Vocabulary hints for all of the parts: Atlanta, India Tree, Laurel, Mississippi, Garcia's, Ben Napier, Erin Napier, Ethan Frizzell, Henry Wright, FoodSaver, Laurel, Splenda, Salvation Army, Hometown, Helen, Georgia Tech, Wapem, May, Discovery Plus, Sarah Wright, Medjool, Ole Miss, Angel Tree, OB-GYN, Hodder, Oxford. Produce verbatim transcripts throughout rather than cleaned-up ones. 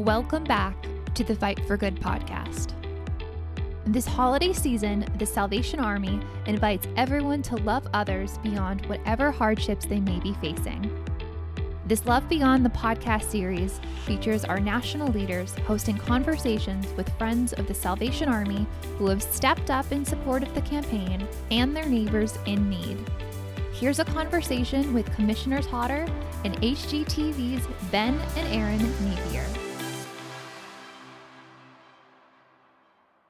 Welcome back to the Fight for Good podcast. This holiday season, the Salvation Army invites everyone to love others beyond whatever hardships they may be facing. This Love Beyond the podcast series features our national leaders hosting conversations with friends of the Salvation Army who have stepped up in support of the campaign and their neighbors in need. Here's a conversation with Commissioners Hodder and H G T V's Ben and Erin Napier.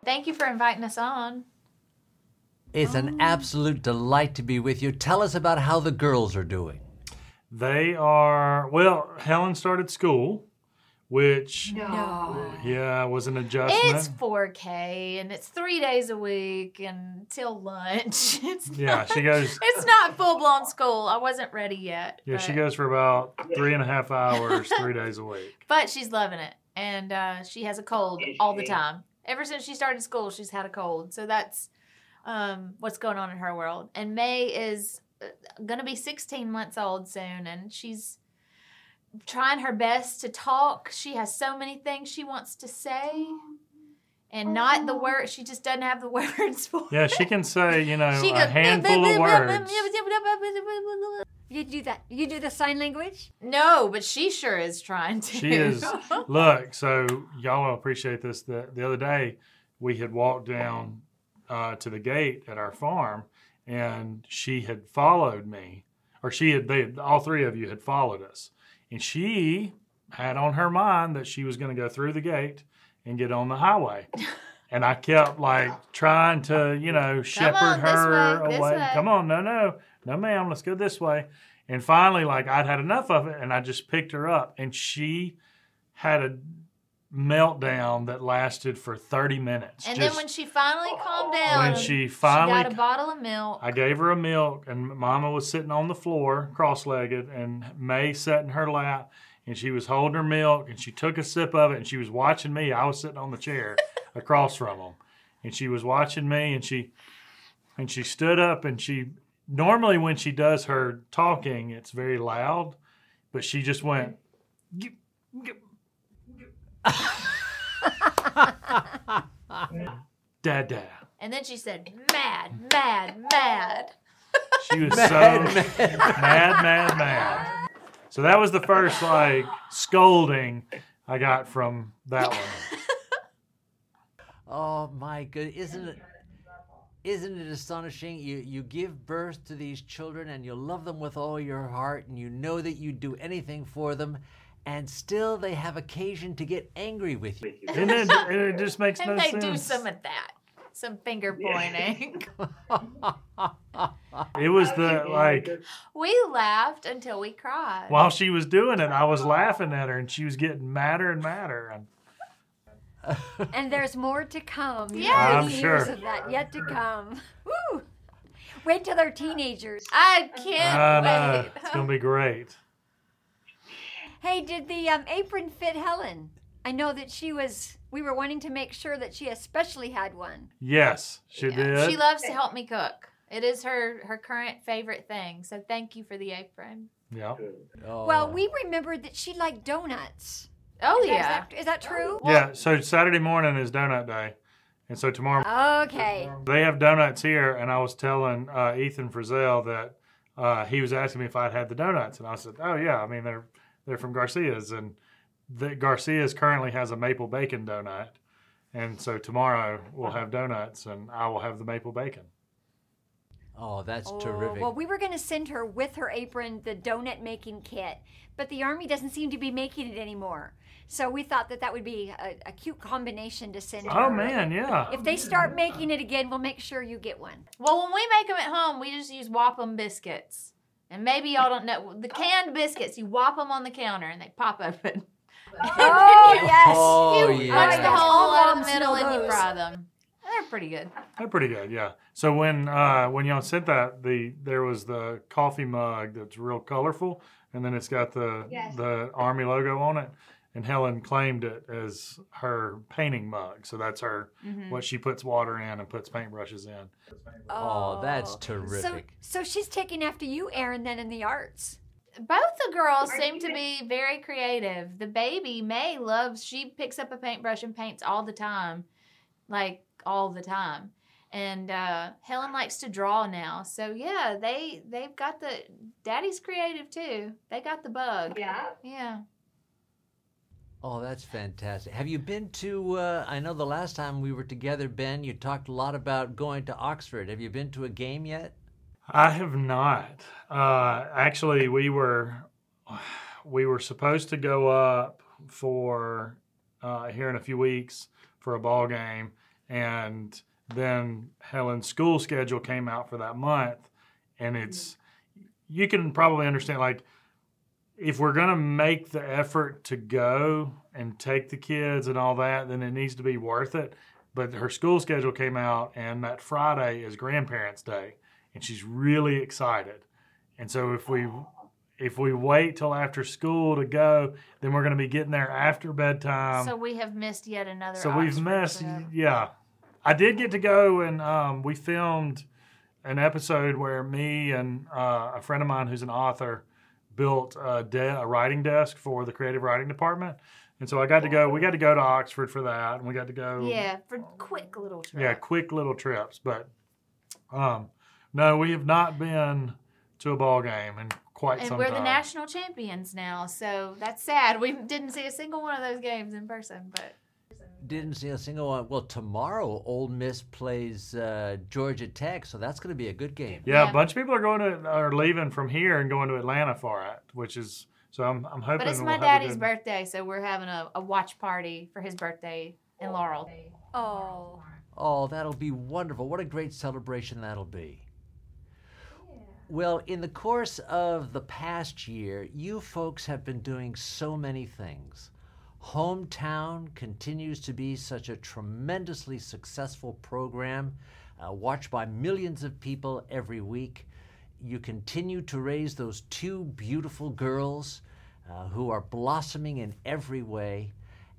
Thank you for inviting us on. It's oh. an absolute delight to be with you. Tell us about how the girls are doing. They are, well, Helen started school, which, no. yeah, was an adjustment. It's four K, and it's three days a week and till lunch. It's yeah, not, she goes. It's not full-blown school. I wasn't ready yet. Yeah, but she goes for about three and a half hours, three days a week. But she's loving it, and uh, she has a cold all the time. Ever since she started school, she's had a cold. So that's um, what's going on in her world. And May is going to be sixteen months old soon, and she's trying her best to talk. She has so many things she wants to say, and not the words. She just doesn't have the words for yeah, it. Yeah, she can say, you know, she a goes, handful of words. You do that. You do the sign language? No, but she sure is trying to. She is. Look, so y'all will appreciate this. The, the other day, we had walked down uh, to the gate at our farm, and she had followed me, or she had. They, all three of you had followed us, and she had on her mind that she was going to go through the gate and get on the highway. And I kept like trying to, you know, shepherd her away. Come on, no, no. No, ma'am, let's go this way. And finally, like, I'd had enough of it, and I just picked her up. And she had a meltdown that lasted for thirty minutes. And just, then when she finally calmed down, when she, finally, she got a bottle of milk. I gave her a milk, and Mama was sitting on the floor, cross-legged, and May sat in her lap, and she was holding her milk, and she took a sip of it, and she was watching me. I was sitting on the chair across from them, and she was watching me, and she, and she stood up, and she... Normally when she does her talking, it's very loud, but she just went, gip, gip, gip. Dada. And then she said, mad, mad, mad. She was mad, so mad. mad, mad, mad. So that was the first, like, scolding I got from that one. Oh, my goodness. Isn't it? Isn't it astonishing? You you give birth to these children, and you love them with all your heart, and you know that you'd do anything for them, and still they have occasion to get angry with you. And it, it just makes no sense. And they do some of that, some finger pointing. It was the, like... We laughed until we cried. While she was doing it, I was laughing at her, and she was getting madder and madder. And and there's more to come. Yeah, I'm sure. Years of that yet to come. Woo! Wait till they're teenagers. I can't uh, wait. No, it's gonna be great. Hey, did the um, apron fit Helen? I know that she was. We were wanting to make sure that she especially had one. Yes, she yeah. did. She loves to help me cook. It is her her current favorite thing. So thank you for the apron. Yeah. Oh. Well, we remembered that she liked donuts. Oh, is yeah. That, is that true? Yeah, so Saturday morning is donut day. And so tomorrow... Okay. They have donuts here, and I was telling uh, Ethan Frizzell that uh, he was asking me if I'd had the donuts. And I said, oh, yeah, I mean, they're they're from Garcia's. And the, Garcia's currently has a maple bacon donut. And so tomorrow we'll have donuts, and I will have the maple bacon. Oh, that's oh, terrific. Well, we were going to send her with her apron the donut-making kit, but the Army doesn't seem to be making it anymore. So we thought that that would be a, a cute combination to send her. Oh, man, yeah. If they start making it again, we'll make sure you get one. Well, when we make them at home, we just use Wapem biscuits. And maybe y'all don't know. The canned biscuits, you whop them on the counter, and they pop open. Oh, you, yes. Oh, you yeah. punch the hole out of the middle, and you fry them. They're pretty good. They're pretty good, yeah. So when uh, when y'all said that, the there was the coffee mug that's real colorful, and then it's got the yes. the Army logo on it, and Helen claimed it as her painting mug. So that's her mm-hmm. what she puts water in and puts paintbrushes in. Oh, oh that's terrific. So, so she's taking after you, Erin, then in the arts. both the girls seem to be very creative. The baby, May, loves, she picks up a paintbrush and paints all the time. Like, all the time. And uh, Helen likes to draw now. So, yeah, they, they've got the, Daddy's creative, too. They got the bug. Yeah. Yeah. Oh, that's fantastic. Have you been to, uh, I know the last time we were together, Ben, you talked a lot about going to Oxford. Have you been to a game yet? I have not. Uh, actually, we were we were supposed to go up for uh, here in a few weeks for a ball game, and then Helen's school schedule came out for that month, and it's you can probably understand, like, if we're going to make the effort to go and take the kids and all that, then it needs to be worth it. But her school schedule came out, and that Friday is Grandparents' Day. And she's really excited. And so if we if we wait till after school to go, then we're going to be getting there after bedtime. So we have missed yet another. So we've missed, trip. yeah. I did get to go, and um, we filmed an episode where me and uh, a friend of mine who's an author built a, de- a writing desk for the creative writing department. And so I got to go. We got to go to Oxford for that, and we got to go. Yeah, for quick little trips. Yeah, quick little trips, but. Um, No, we have not been to a ball game in quite and some time. And we're the national champions now, so that's sad. We didn't see a single one of those games in person, but didn't see a single one. Well, tomorrow Ole Miss plays uh, Georgia Tech, so that's going to be a good game. Yeah, yeah, a bunch of people are going to are leaving from here and going to Atlanta for it, which is so I'm I'm hoping. But it's my we'll daddy's birthday, so we're having a, a watch party for his birthday in Laurel. Oh, oh, that'll be wonderful! What a great celebration that'll be. Well, in the course of the past year, you folks have been doing so many things. Hometown continues to be such a tremendously successful program, uh, watched by millions of people every week. You continue to raise those two beautiful girls uh, who are blossoming in every way.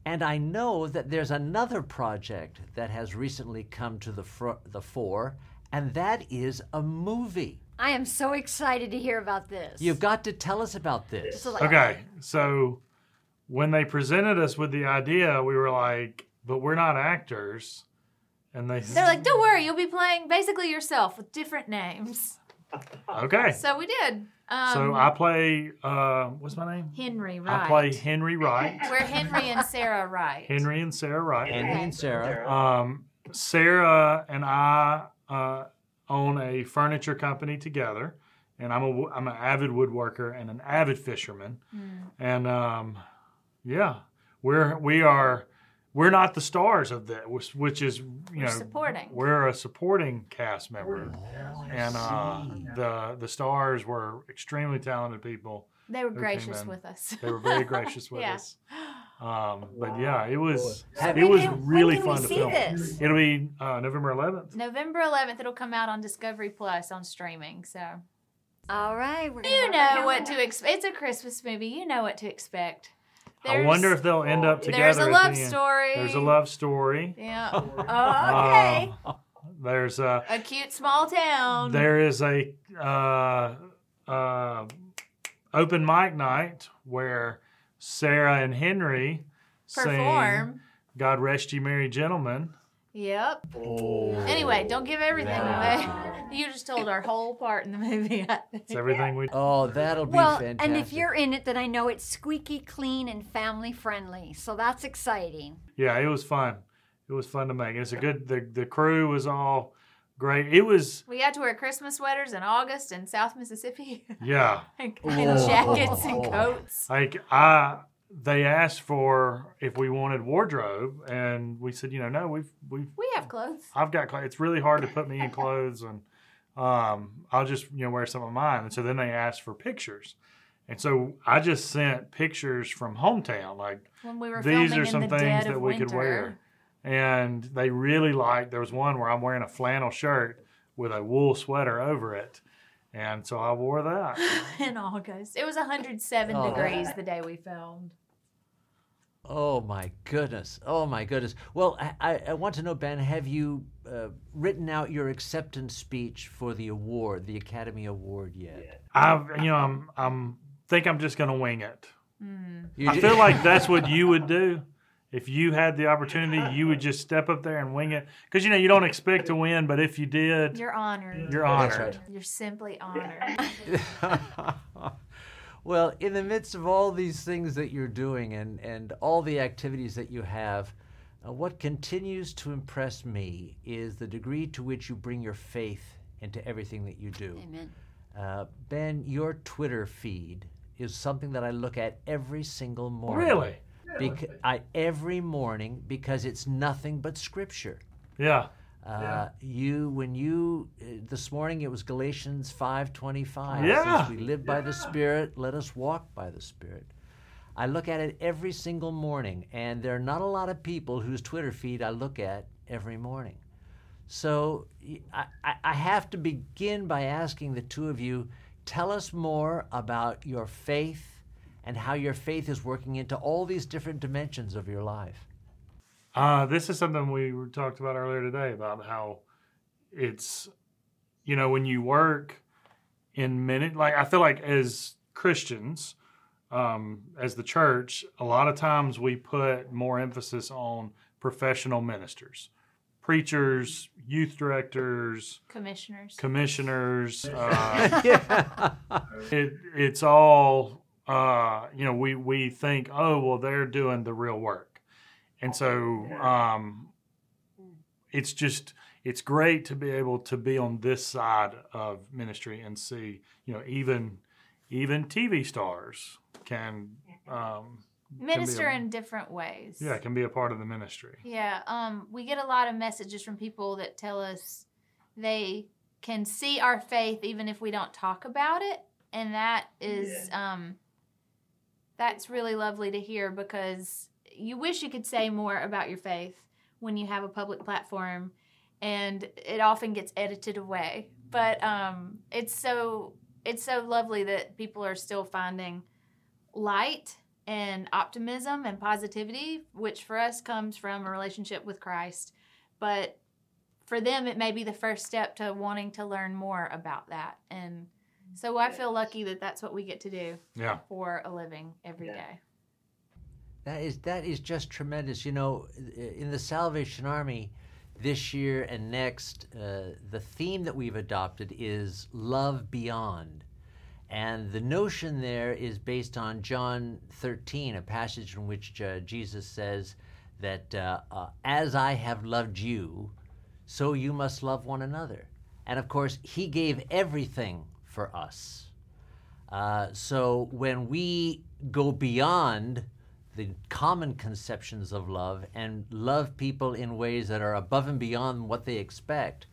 And I know that there's another project that has recently come to the, fr- the fore, and that is a movie. I am so excited to hear about this. You've got to tell us about this. Okay, so when they presented us with the idea, we were like, but we're not actors. And they They're like, don't worry, you'll be playing basically yourself with different names. Okay. So we did. Um, so I play, uh, what's my name? Henry Wright. I play Henry Wright. We're Henry and Sarah Wright. Henry and Sarah Wright. Henry okay. and Sarah. Um, Sarah and I... Uh, own a furniture company together, and I'm a I'm an avid woodworker and an avid fisherman, mm. and um, yeah, we're we are we're not the stars of that, which, which is you we're know supporting. We're a supporting cast member, oh, and uh, the the stars were extremely talented people. They were gracious with us. They were very gracious with yeah. us. Um, but yeah, it was so it was can, really when can fun we to see film. This? It'll be uh, November eleventh. November eleventh, it'll come out on Discovery Plus on streaming. So, all right, we're you know what to expect. It's a Christmas movie. You know what to expect. There's, I wonder if they'll end up together. There's a love the story. There's a love story. Yeah. Oh, okay. Um, there's a a cute small town. There is a uh, uh, open mic night where Sarah and Henry perform. Sing God Rest Ye Merry Gentlemen. Yep. Oh, anyway, don't give everything away. You just told our whole part in the movie. It's everything we. Oh, that'll be well, fantastic. And if you're in it, then I know it's squeaky clean and family friendly. So that's exciting. Yeah, it was fun. It was fun to make. It's a good. The the crew was all great. It was. We had to wear Christmas sweaters in August in South Mississippi. Yeah. and oh, jackets oh, oh. and coats. Like I, they asked for if we wanted wardrobe, and we said, you know, no, we've we've we have clothes. I've got clothes. It's really hard to put me in clothes, and um, I'll just you know wear some of mine. And so then they asked for pictures, and so I just sent pictures from Hometown. Like when we were these are some things that we winter. could wear. And they really liked, there was one where I'm wearing a flannel shirt with a wool sweater over it. And so I wore that. In August. It was one hundred seven oh. degrees the day we filmed. Oh, my goodness. Oh, my goodness. Well, I, I want to know, Ben, have you uh, written out your acceptance speech for the award, the Academy Award yet? I've, you know, I'm, I'm think I'm just going to wing it. Mm. I feel like that's what you would do. If you had the opportunity, you would just step up there and wing it. Because, you know, you don't expect to win, but if you did... You're honored. You're honored. Right. You're simply honored. Well, in the midst of all these things that you're doing and, and all the activities that you have, uh, what continues to impress me is the degree to which you bring your faith into everything that you do. Amen. Uh, Ben, your Twitter feed is something that I look at every single morning. Really? Because I, every morning, because it's nothing but Scripture. Yeah. Uh, yeah. You, when you, uh, this morning it was Galatians five twenty-five. Yeah. Since we live by yeah. the Spirit, let us walk by the Spirit. I look at it every single morning, and there are not a lot of people whose Twitter feed I look at every morning. So I, I have to begin by asking the two of you, tell us more about your faith and how your faith is working into all these different dimensions of your life. Uh, this is something we talked about earlier today, about how it's, you know, when you work in minute, like I feel like as Christians, um, as the church, a lot of times we put more emphasis on professional ministers, preachers, youth directors, commissioners, commissioners. Uh, yeah. it, it's all... Uh, you know, we, we think, oh, well, they're doing the real work. And so um, it's just, it's great to be able to be on this side of ministry and see, you know, even even T V stars can... Um, Minister can be a, in different ways. Yeah, can be a part of the ministry. Yeah, um, we get a lot of messages from people that tell us they can see our faith even if we don't talk about it. And that is... Yeah. Um, That's really lovely to hear, because you wish you could say more about your faith when you have a public platform, and it often gets edited away. But um, it's so it's so lovely that people are still finding light and optimism and positivity, which for us comes from a relationship with Christ. But for them, it may be the first step to wanting to learn more about that. And so I feel lucky that that's what we get to do yeah. for a living every yeah. day. That is that is just tremendous. You know, in the Salvation Army this year and next, uh, the theme that we've adopted is Love Beyond. And the notion there is based on John thirteen, a passage in which uh, Jesus says that uh, uh, as I have loved you, so you must love one another. And of course, he gave everything for us. Uh, so when we go beyond the common conceptions of love and love people in ways that are above and beyond what they expect,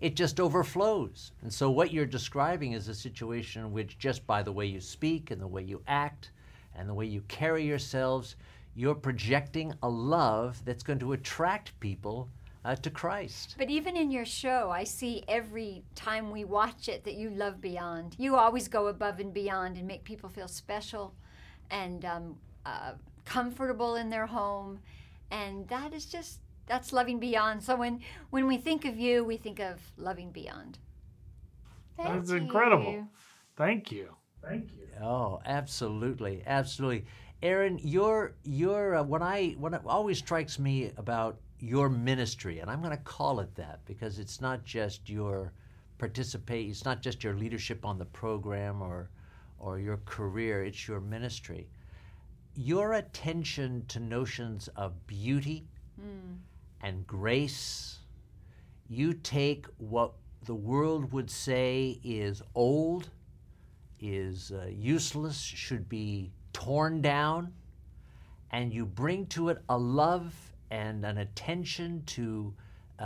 it just overflows. And so what you're describing is a situation in which just by the way you speak and the way you act and the way you carry yourselves, you're projecting a love that's going to attract people Uh, to Christ. But even in your show, I see every time we watch it that you love beyond. You always go above and beyond and make people feel special and um, uh, comfortable in their home. And that is just, that's loving beyond. So when, when we think of you, we think of loving beyond. Thank that's you. Incredible. Thank you. Thank you. Oh, absolutely. Absolutely. Erin, your, your, uh, what I, what always strikes me about your ministry, and I'm going to call it that because it's not just your participate, it's not just your leadership on the program or or your career, it's your ministry. Your attention to notions of beauty mm. and grace, you take what the world would say is old, is uh, useless, should be torn down, and you bring to it a love and an attention to uh,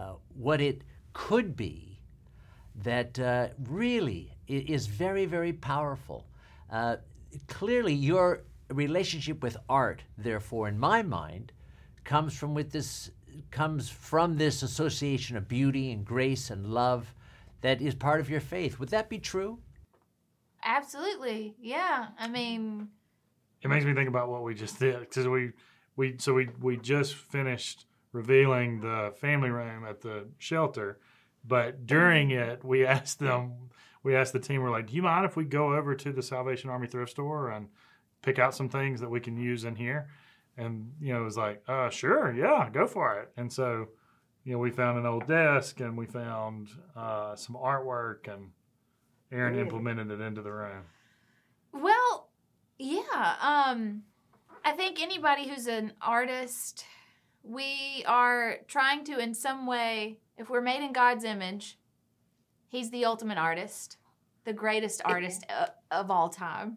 uh, what it could be that uh, really is very, very powerful. Uh, clearly, your relationship with art, therefore, in my mind, comes from with this comes from this association of beauty and grace and love that is part of your faith. Would that be true? Absolutely, yeah. I mean... It makes me think about what we just did, because we... We so we, we just finished revealing the family room at the shelter, but during it, we asked them, we asked the team, we're like, do you mind if we go over to the Salvation Army thrift store and pick out some things that we can use in here? And, you know, it was like, uh, sure, yeah, go for it. And so, you know, we found an old desk and we found uh, some artwork, and Erin implemented it into the room. Well, yeah. Um, I think anybody who's an artist, we are trying to in some way, if we're made in God's image, he's the ultimate artist, the greatest artist of, of all time.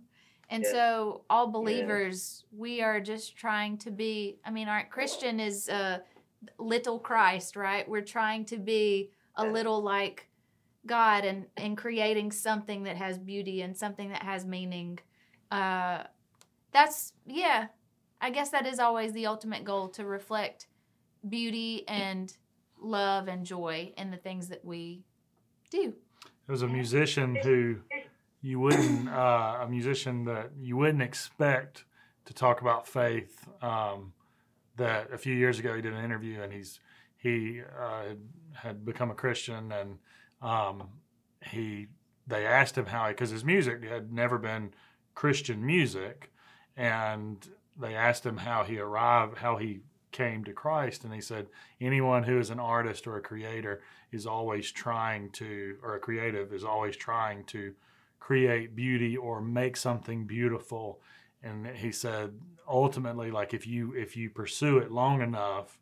And yeah. so all believers, yeah. we are just trying to be, I mean, our Christian is a little Christ, right? We're trying to be a little like God, and, and creating something that has beauty and something that has meaning. Uh, that's, yeah, I guess that is always the ultimate goal, to reflect beauty and love and joy in the things that we do. There was a musician who... You wouldn't, uh, a musician that you wouldn't expect to talk about faith, um, that a few years ago he did an interview, and he's he uh, had become a Christian, and um, he they asked him how he, because his music had never been Christian music, and they asked him how he arrived, how he came to Christ, and he said, anyone who is an artist or a creator is always trying to, or a creative is always trying to create beauty or make something beautiful. And he said, ultimately, like if you if you pursue it long enough,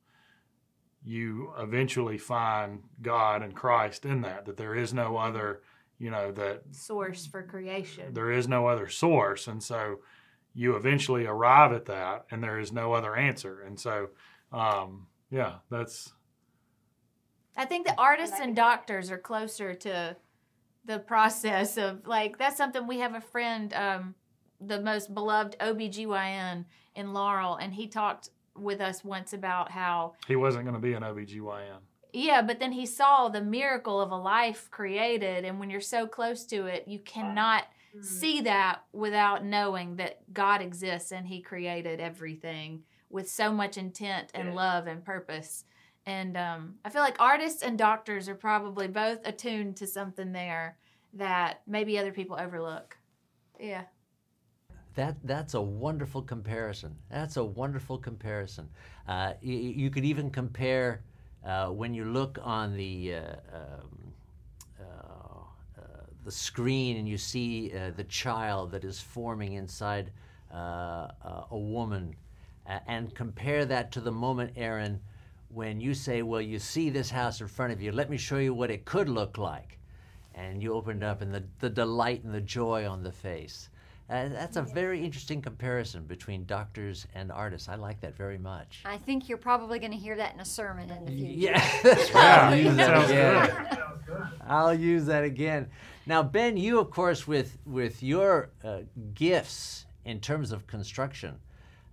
you eventually find God and Christ in that, that there is no other, you know, that source for creation. There is no other source. And so you eventually arrive at that, and there is no other answer. And so, um, yeah, that's... I think the artists and doctors are closer to the process of, like, that's something we have a friend, um, the most beloved O B G Y N in Laurel, and he talked with us once about how... He wasn't going to be an O B G Y N. Yeah, but then he saw the miracle of a life created, and when you're so close to it, you cannot mm-hmm. see that without knowing that God exists and he created everything with so much intent and yeah. love and purpose. And um, I feel like artists and doctors are probably both attuned to something there that maybe other people overlook. Yeah. That that's a wonderful comparison. That's a wonderful comparison. Uh, you, you could even compare uh, when you look on the uh, um, uh, uh, the screen and you see uh, the child that is forming inside uh, uh, a woman, uh, and compare that to the moment, Erin, when you say, well, you see this house in front of you, let me show you what it could look like. And you opened up, and the, the delight and the joy on the face. Uh, that's a very interesting comparison between doctors and artists. I like that very much. I think you're probably going to hear that in a sermon in the future. Yeah, that's right. Yeah, I'll use that again. I'll use that again. Now, Ben, you, of course, with, with your uh, gifts in terms of construction,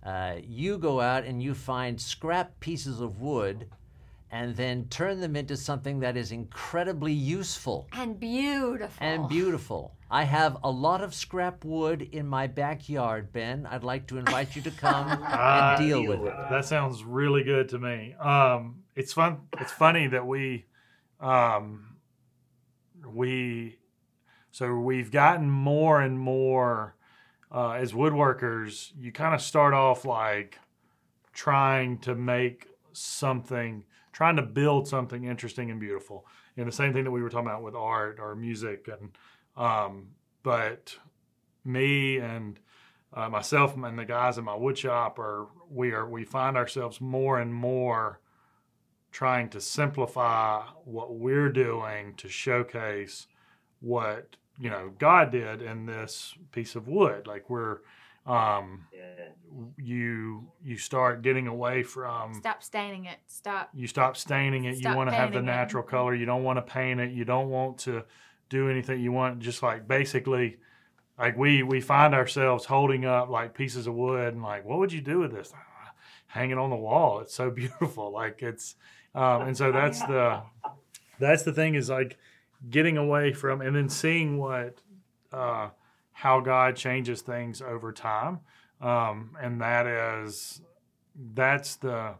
Uh, you go out and you find scrap pieces of wood and then turn them into something that is incredibly useful. And beautiful. And beautiful. I have a lot of scrap wood in my backyard, Ben. I'd like to invite you to come and deal uh, with it. That sounds really good to me. Um, it's fun. It's funny that we, um, we, so we've gotten more and more... Uh, as woodworkers, you kind of start off like trying to make something, trying to build something interesting and beautiful. And the same thing that we were talking about with art or music. And um, but me and uh, myself and the guys in my wood shop are we are we find ourselves more and more trying to simplify what we're doing to showcase what, you know, God did in this piece of wood. Like we're, um, yeah. you you start getting away from... Stop staining it. Stop. You stop staining it. Stop you want to have the natural it. color. You don't want to paint it. You don't want to do anything. You want just like basically, like we, we find ourselves holding up like pieces of wood and like, what would you do with this? Ah, hang it on the wall. It's so beautiful. Like it's, um, and so that's the, that's the thing is like, getting away from, and then seeing what, uh, how God changes things over time. Um, and that is, that's the,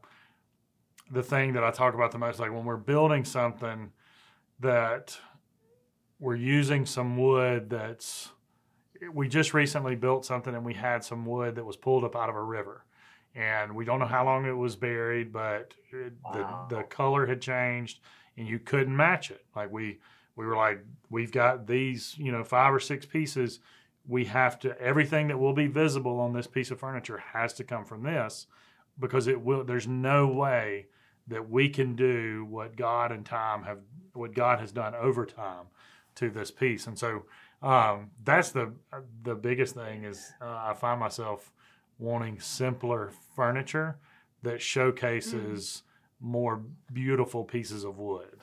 the thing that I talk about the most. Like when we're building something that we're using some wood that's, we just recently built something and we had some wood that was pulled up out of a river. And we don't know how long it was buried, but it, wow. the, the color had changed and you couldn't match it. Like we, we were like, we've got these, you know, five or six pieces. We have to, everything that will be visible on this piece of furniture has to come from this, because it will, there's no way that we can do what God and time have, what God has done over time to this piece. And so um, that's the, the biggest thing is uh, I find myself wanting simpler furniture that showcases mm-hmm. more beautiful pieces of wood.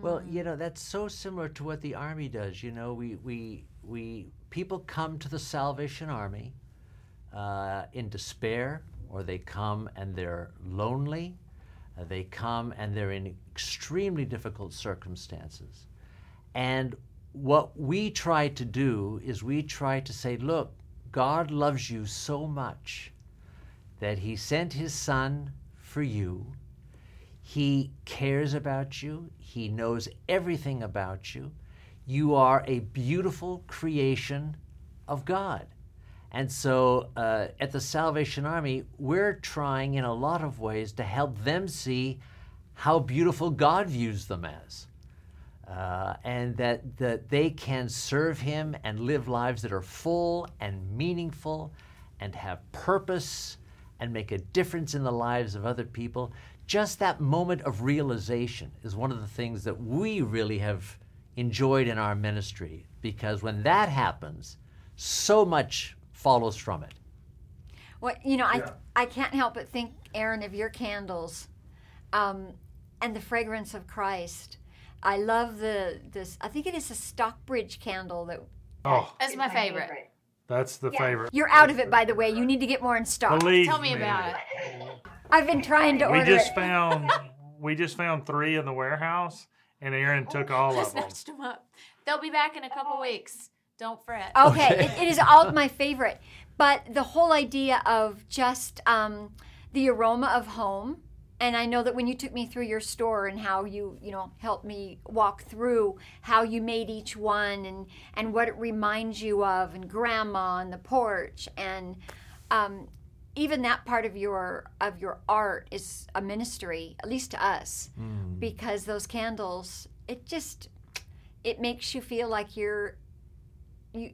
Well, you know, that's so similar to what the Army does. You know, we we we people come to the Salvation Army uh, in despair, or they come and they're lonely, uh, they come and they're in extremely difficult circumstances. And what we try to do is we try to say, look, God loves you so much that He sent His Son for you. He cares about you. He knows everything about you. You are a beautiful creation of God. And so uh, at the Salvation Army, we're trying in a lot of ways to help them see how beautiful God views them as. Uh, and that, that they can serve Him and live lives that are full and meaningful and have purpose and make a difference in the lives of other people. Just that moment of realization is one of the things that we really have enjoyed in our ministry, because when that happens, so much follows from it. Well, you know, yeah. I I can't help but think, Erin, of your candles um, and the fragrance of Christ. I love the this. I think it is a Stockbridge candle that. Oh, that's my favorite. favorite. That's the yeah. favorite. You're out of it, by the way. You need to get more in stock. Believe Tell me, me about it. I've been trying to order. We just it. found we just found three in the warehouse, and Erin oh, took all of them. Snatched them up. They'll be back in a couple oh. weeks. Don't fret. Okay, okay. It, it is all my favorite. But the whole idea of just um, the aroma of home. And I know that when you took me through your store and how you, you know, helped me walk through how you made each one and, and what it reminds you of, and grandma and the porch, and um, even that part of your of your art is a ministry, at least to us, mm. because those candles, it just it makes you feel like you're you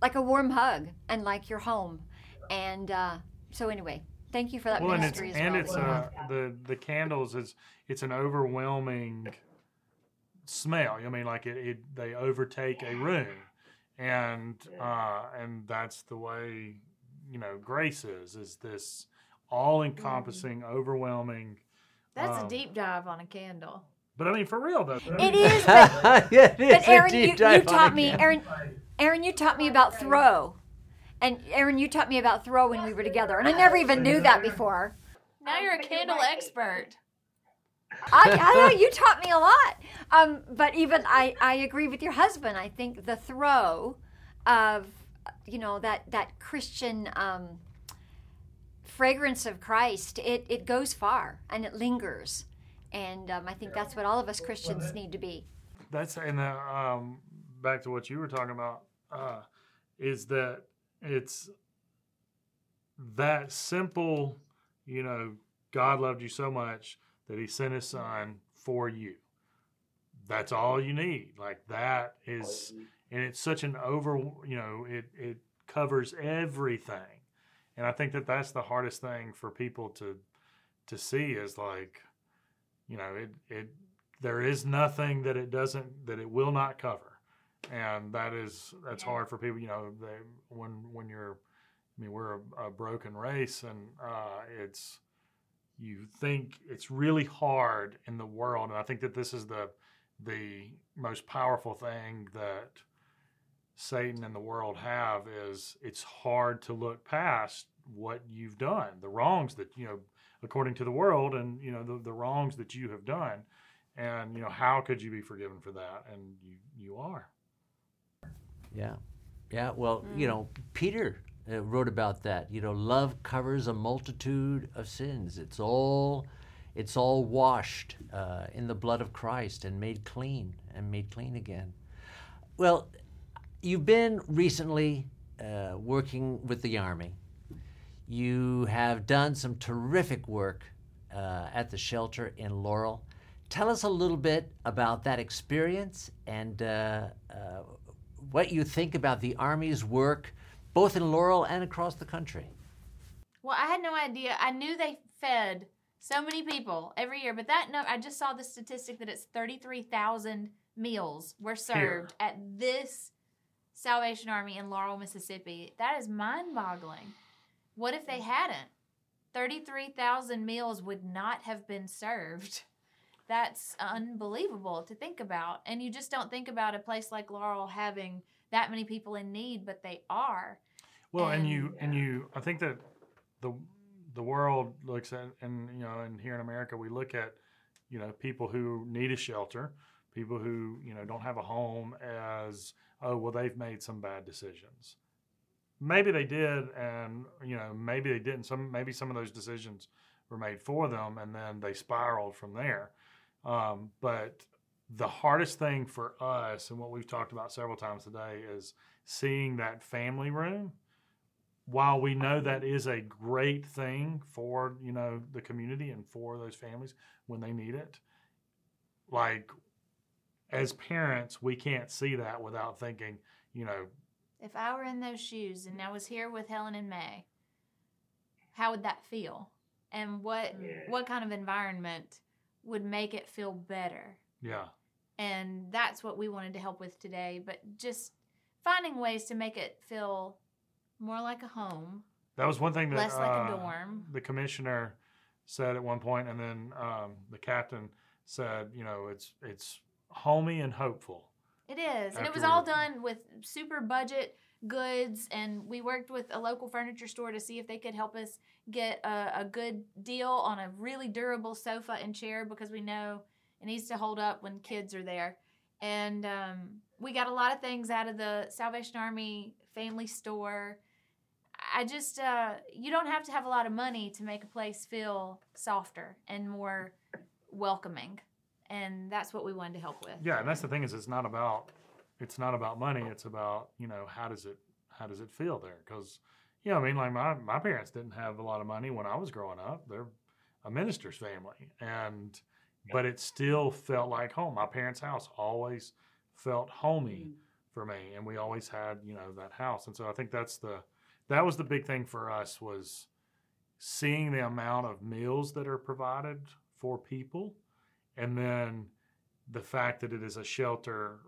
like a warm hug and like you're home, and uh, so anyway. Thank you for that well, ministry as well. And it's, and well, it's uh, the, the candles, is it's an overwhelming smell. I mean, like it, it they overtake a room. And uh, and that's the way, you know, grace is, is this all-encompassing, mm. overwhelming. That's um, a deep dive on a candle. But I mean, for real, though. It I mean, is. But, yeah, it is but Erin, you, you taught me, Erin, Erin, you taught me about throw. And Erin, you taught me about throw when we were together, and I never even knew that before. Now you're a candle expert. I, I know, you taught me a lot. Um, but even I, I agree with your husband. I think the throw of, you know, that that Christian um, fragrance of Christ, it it goes far and it lingers, and um, I think that's what all of us Christians need to be. That's and uh, um, back to what you were talking about uh, is that. It's that simple, you know, God loved you so much that He sent His Son for you. That's all you need. Like that is, and it's such an over, you know, it, it covers everything. And I think that that's the hardest thing for people to to see is like, you know, it it there is nothing that it doesn't, that it will not cover. And that is, that's hard for people, you know, they, when, when you're, I mean, we're a, a broken race, and uh, it's, you think it's really hard in the world. And I think that this is the, the most powerful thing that Satan and the world have is it's hard to look past what you've done, the wrongs that, you know, according to the world and, you know, the, the wrongs that you have done. And, you know, how could you be forgiven for that? And you, you are. Yeah. Yeah. Well, mm. you know, Peter uh, wrote about that. You know, love covers a multitude of sins. It's all, it's all washed uh, in the blood of Christ and made clean. and made clean again. Well, you've been recently uh, working with the Army. You have done some terrific work uh, at the shelter in Laurel. Tell us a little bit about that experience and uh, uh, what you think about the Army's work, both in Laurel and across the country. Well, I had no idea. I knew they fed so many people every year, but that no, I just saw the statistic that it's thirty-three thousand meals were served here at this Salvation Army in Laurel, Mississippi. That is mind-boggling. What if they hadn't? thirty-three thousand meals would not have been served. That's unbelievable to think about. And you just don't think about a place like Laurel having that many people in need, but they are. Well, and, and you, and you, I think that the the world looks at, and you know, and here in America, we look at, you know, people who need a shelter, people who, you know, don't have a home as, oh, well, they've made some bad decisions. Maybe they did, and, you know, maybe they didn't. Some, maybe some of those decisions were made for them, and then they spiraled from there. Um, but the hardest thing for us, and what we've talked about several times today, is seeing that family room. While we know that is a great thing for, you know, the community and for those families when they need it, like, as parents, we can't see that without thinking, you know, if I were in those shoes and I was here with Helen and May, how would that feel? And what yeah. what kind of environment would make it feel better? Yeah. And that's what we wanted to help with today, but just finding ways to make it feel more like a home. That was one thing that less uh, like a dorm. The commissioner said at one point, and then um, the captain said, you know, it's it's homey and hopeful. It is. And it was all done with super budget goods, and we worked with a local furniture store to see if they could help us get a, a good deal on a really durable sofa and chair, because we know it needs to hold up when kids are there. And um, we got a lot of things out of the Salvation Army family store. I just, uh, you don't have to have a lot of money to make a place feel softer and more welcoming. And that's what we wanted to help with. Yeah, and that's the thing, is it's not about, it's not about money. It's about, you know, how does it, how does it feel there? Because, you know, I mean, like my, my parents didn't have a lot of money when I was growing up. They're a minister's family. And, yeah. But it still felt like home. My parents' house always felt homey mm-hmm. for me. And we always had, you know, that house. And so I think that's the, that was the big thing for us, was seeing the amount of meals that are provided for people. And then the fact that it is a shelter,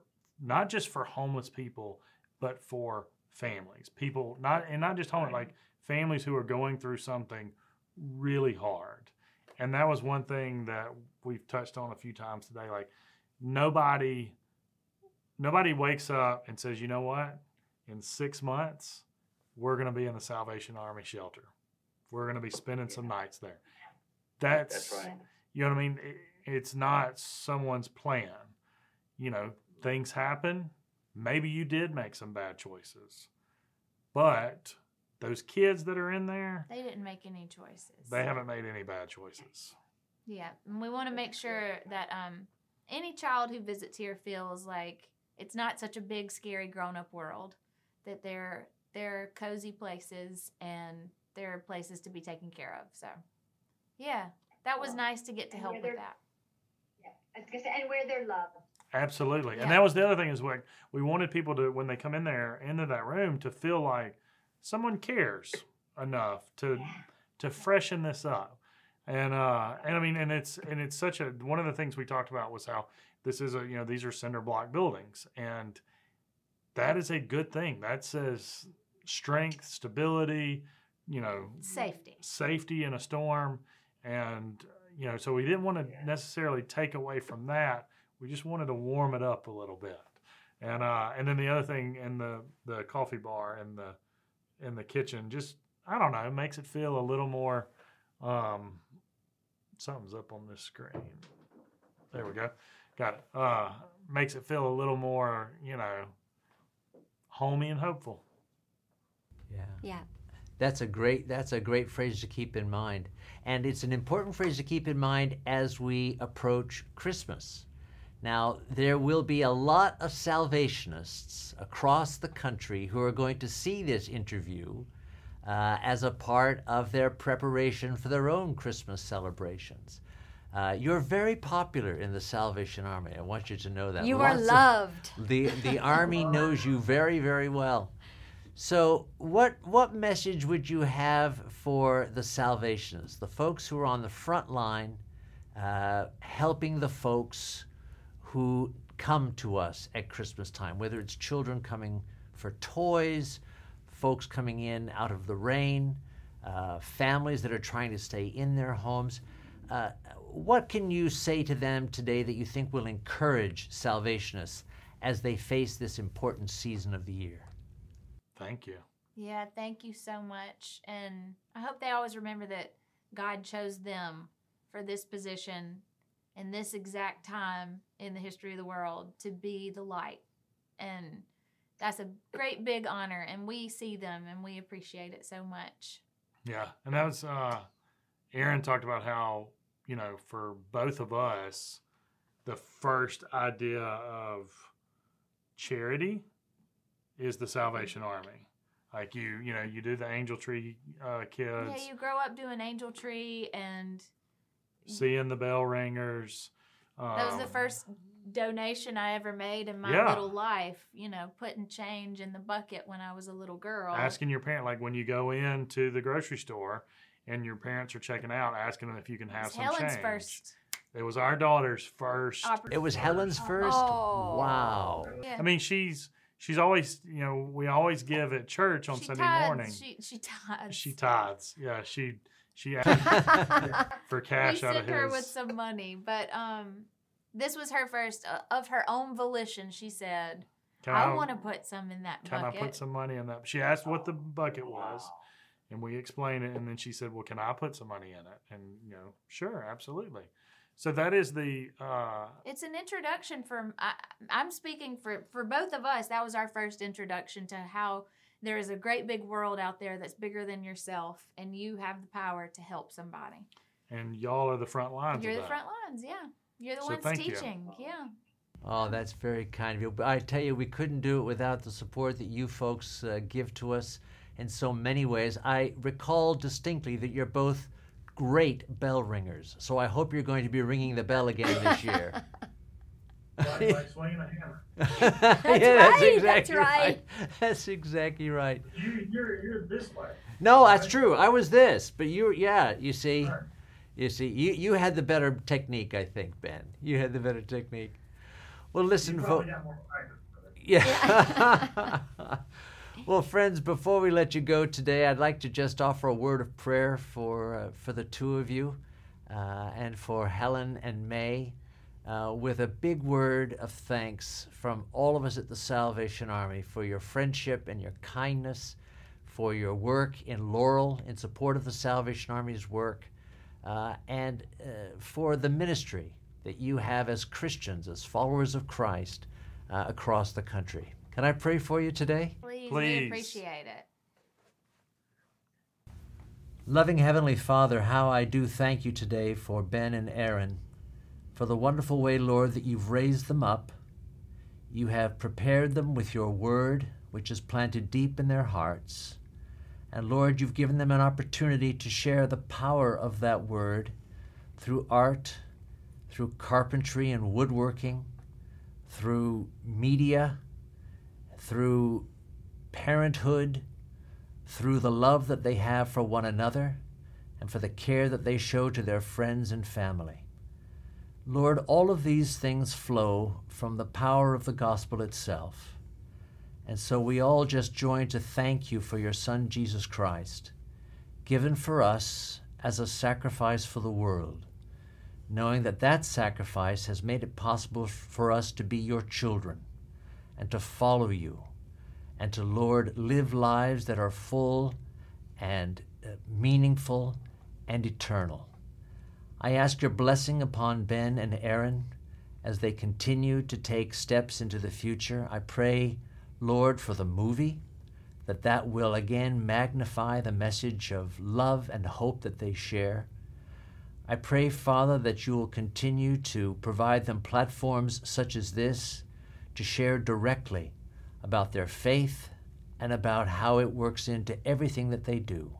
not just for homeless people, but for families. People, not and not just homeless, like families who are going through something really hard. And that was one thing that we've touched on a few times today. Like, nobody, nobody wakes up and says, you know what, in six months, we're going to be in the Salvation Army shelter. We're going to be spending some nights there. That's, That's right. You know what I mean? It, It's not someone's plan. You know, things happen. Maybe you did make some bad choices. But those kids that are in there, they didn't make any choices. They haven't made any bad choices. Yeah. And we want to make sure that um, any child who visits here feels like it's not such a big, scary grown-up world, that they're, they're cozy places and they're places to be taken care of. So, yeah, that was nice to get to help with that. I was gonna say, and where they're loved. Absolutely. Yeah. And that was the other thing, is like, we wanted people to, when they come in there, into that room, to feel like someone cares enough to yeah. to freshen this up. And uh, and I mean, and it's and it's such a one of the things we talked about was how this is a, you know, these are cinder block buildings, and that is a good thing. That says strength, stability, you know, safety, safety in a storm, and. You know, so we didn't want to yeah. necessarily take away from that. We just wanted to warm it up a little bit. And uh, and then the other thing in the, the coffee bar and the in the kitchen, just, I don't know, makes it feel a little more, um, something's up on this screen. There we go. Got it. Uh, makes it feel a little more, you know, homey and hopeful. Yeah. Yeah. That's a great that's a great phrase to keep in mind. And it's an important phrase to keep in mind as we approach Christmas. Now, there will be a lot of Salvationists across the country who are going to see this interview uh, as a part of their preparation for their own Christmas celebrations. Uh, you're very popular in the Salvation Army. I want you to know that. You Lots are loved. Of, the the Army knows you very, very well. So what what message would you have for the Salvationists, the folks who are on the front line, uh, helping the folks who come to us at Christmas time, whether it's children coming for toys, folks coming in out of the rain, uh, families that are trying to stay in their homes? Uh, what can you say to them today that you think will encourage Salvationists as they face this important season of the year? Thank you. Yeah, thank you so much. And I hope they always remember that God chose them for this position in this exact time in the history of the world to be the light. And that's a great big honor, and we see them and we appreciate it so much. Yeah, and that was, uh, Erin talked about how, you know, for both of us, the first idea of charity is the Salvation Army. Like you, you know, you do the Angel Tree uh, kids. Yeah, you grow up doing Angel Tree and seeing the bell ringers. Um, that was the first donation I ever made in my yeah. little life. You know, putting change in the bucket when I was a little girl. Asking your parent, like when you go into the grocery store and your parents are checking out, asking them if you can have it's some Helen's change. Helen's first. It was our daughter's first. It was Helen's first? Oh. Wow. Yeah. I mean, she's... She's always, you know, we always give at church on she Sunday tithes. morning. She, she tithes. She tithes. Yeah, she she asked for cash we out of his. We sent her with some money, but um, this was her first uh, of her own volition. She said, can "I, I want to put some in that can bucket." Can I put some money in that? She asked what the bucket was, and we explained it, and then she said, "Well, can I put some money in it?" And you know, sure, absolutely. So that is the... Uh, it's an introduction from... I, I'm speaking for, for both of us. That was our first introduction to how there is a great big world out there that's bigger than yourself, and you have the power to help somebody. And y'all are the front lines You're of the that. front lines, yeah. You're the so ones teaching, you. yeah. Oh, that's very kind of you. But I tell you, we couldn't do it without the support that you folks uh, give to us in so many ways. I recall distinctly that you're both great bell ringers. So I hope you're going to be ringing the bell again this year. That's like swinging a hammer. That's yeah, right. That's exactly that's right. right. That's exactly right. You, you're you're this way. No, right? That's true. I was this, but you yeah. You see, right. you see, you you had the better technique, I think, Ben. You had the better technique. Well, listen, folks. Yeah. Well, friends, before we let you go today, I'd like to just offer a word of prayer for uh, for the two of you uh, and for Helen and May uh, with a big word of thanks from all of us at the Salvation Army for your friendship and your kindness, for your work in Laurel in support of the Salvation Army's work, uh, and uh, for the ministry that you have as Christians, as followers of Christ uh, across the country. Can I pray for you today? Please, Please. We appreciate it. Loving Heavenly Father, how I do thank you today for Ben and Erin, for the wonderful way, Lord, that you've raised them up. You have prepared them with your word, which is planted deep in their hearts. And Lord, you've given them an opportunity to share the power of that word through art, through carpentry and woodworking, through media, through parenthood, through the love that they have for one another, and for the care that they show to their friends and family. Lord, all of these things flow from the power of the gospel itself. And so we all just join to thank you for your Son, Jesus Christ, given for us as a sacrifice for the world, knowing that that sacrifice has made it possible for us to be your children, and to follow you, and to, Lord, live lives that are full and uh, meaningful and eternal. I ask your blessing upon Ben and Erin as they continue to take steps into the future. I pray, Lord, for the movie, that that will again magnify the message of love and hope that they share. I pray, Father, that you will continue to provide them platforms such as this to share directly about their faith and about how it works into everything that they do.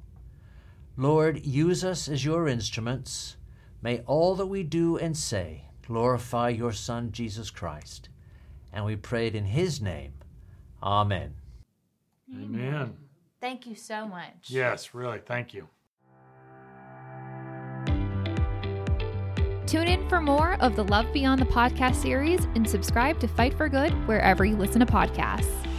Lord, use us as your instruments. May all that we do and say glorify your Son, Jesus Christ. And we pray it in his name. Amen. Amen. Thank you so much. Yes, really, thank you. Tune in for more of the Love Beyond the podcast series and subscribe to Fight for Good wherever you listen to podcasts.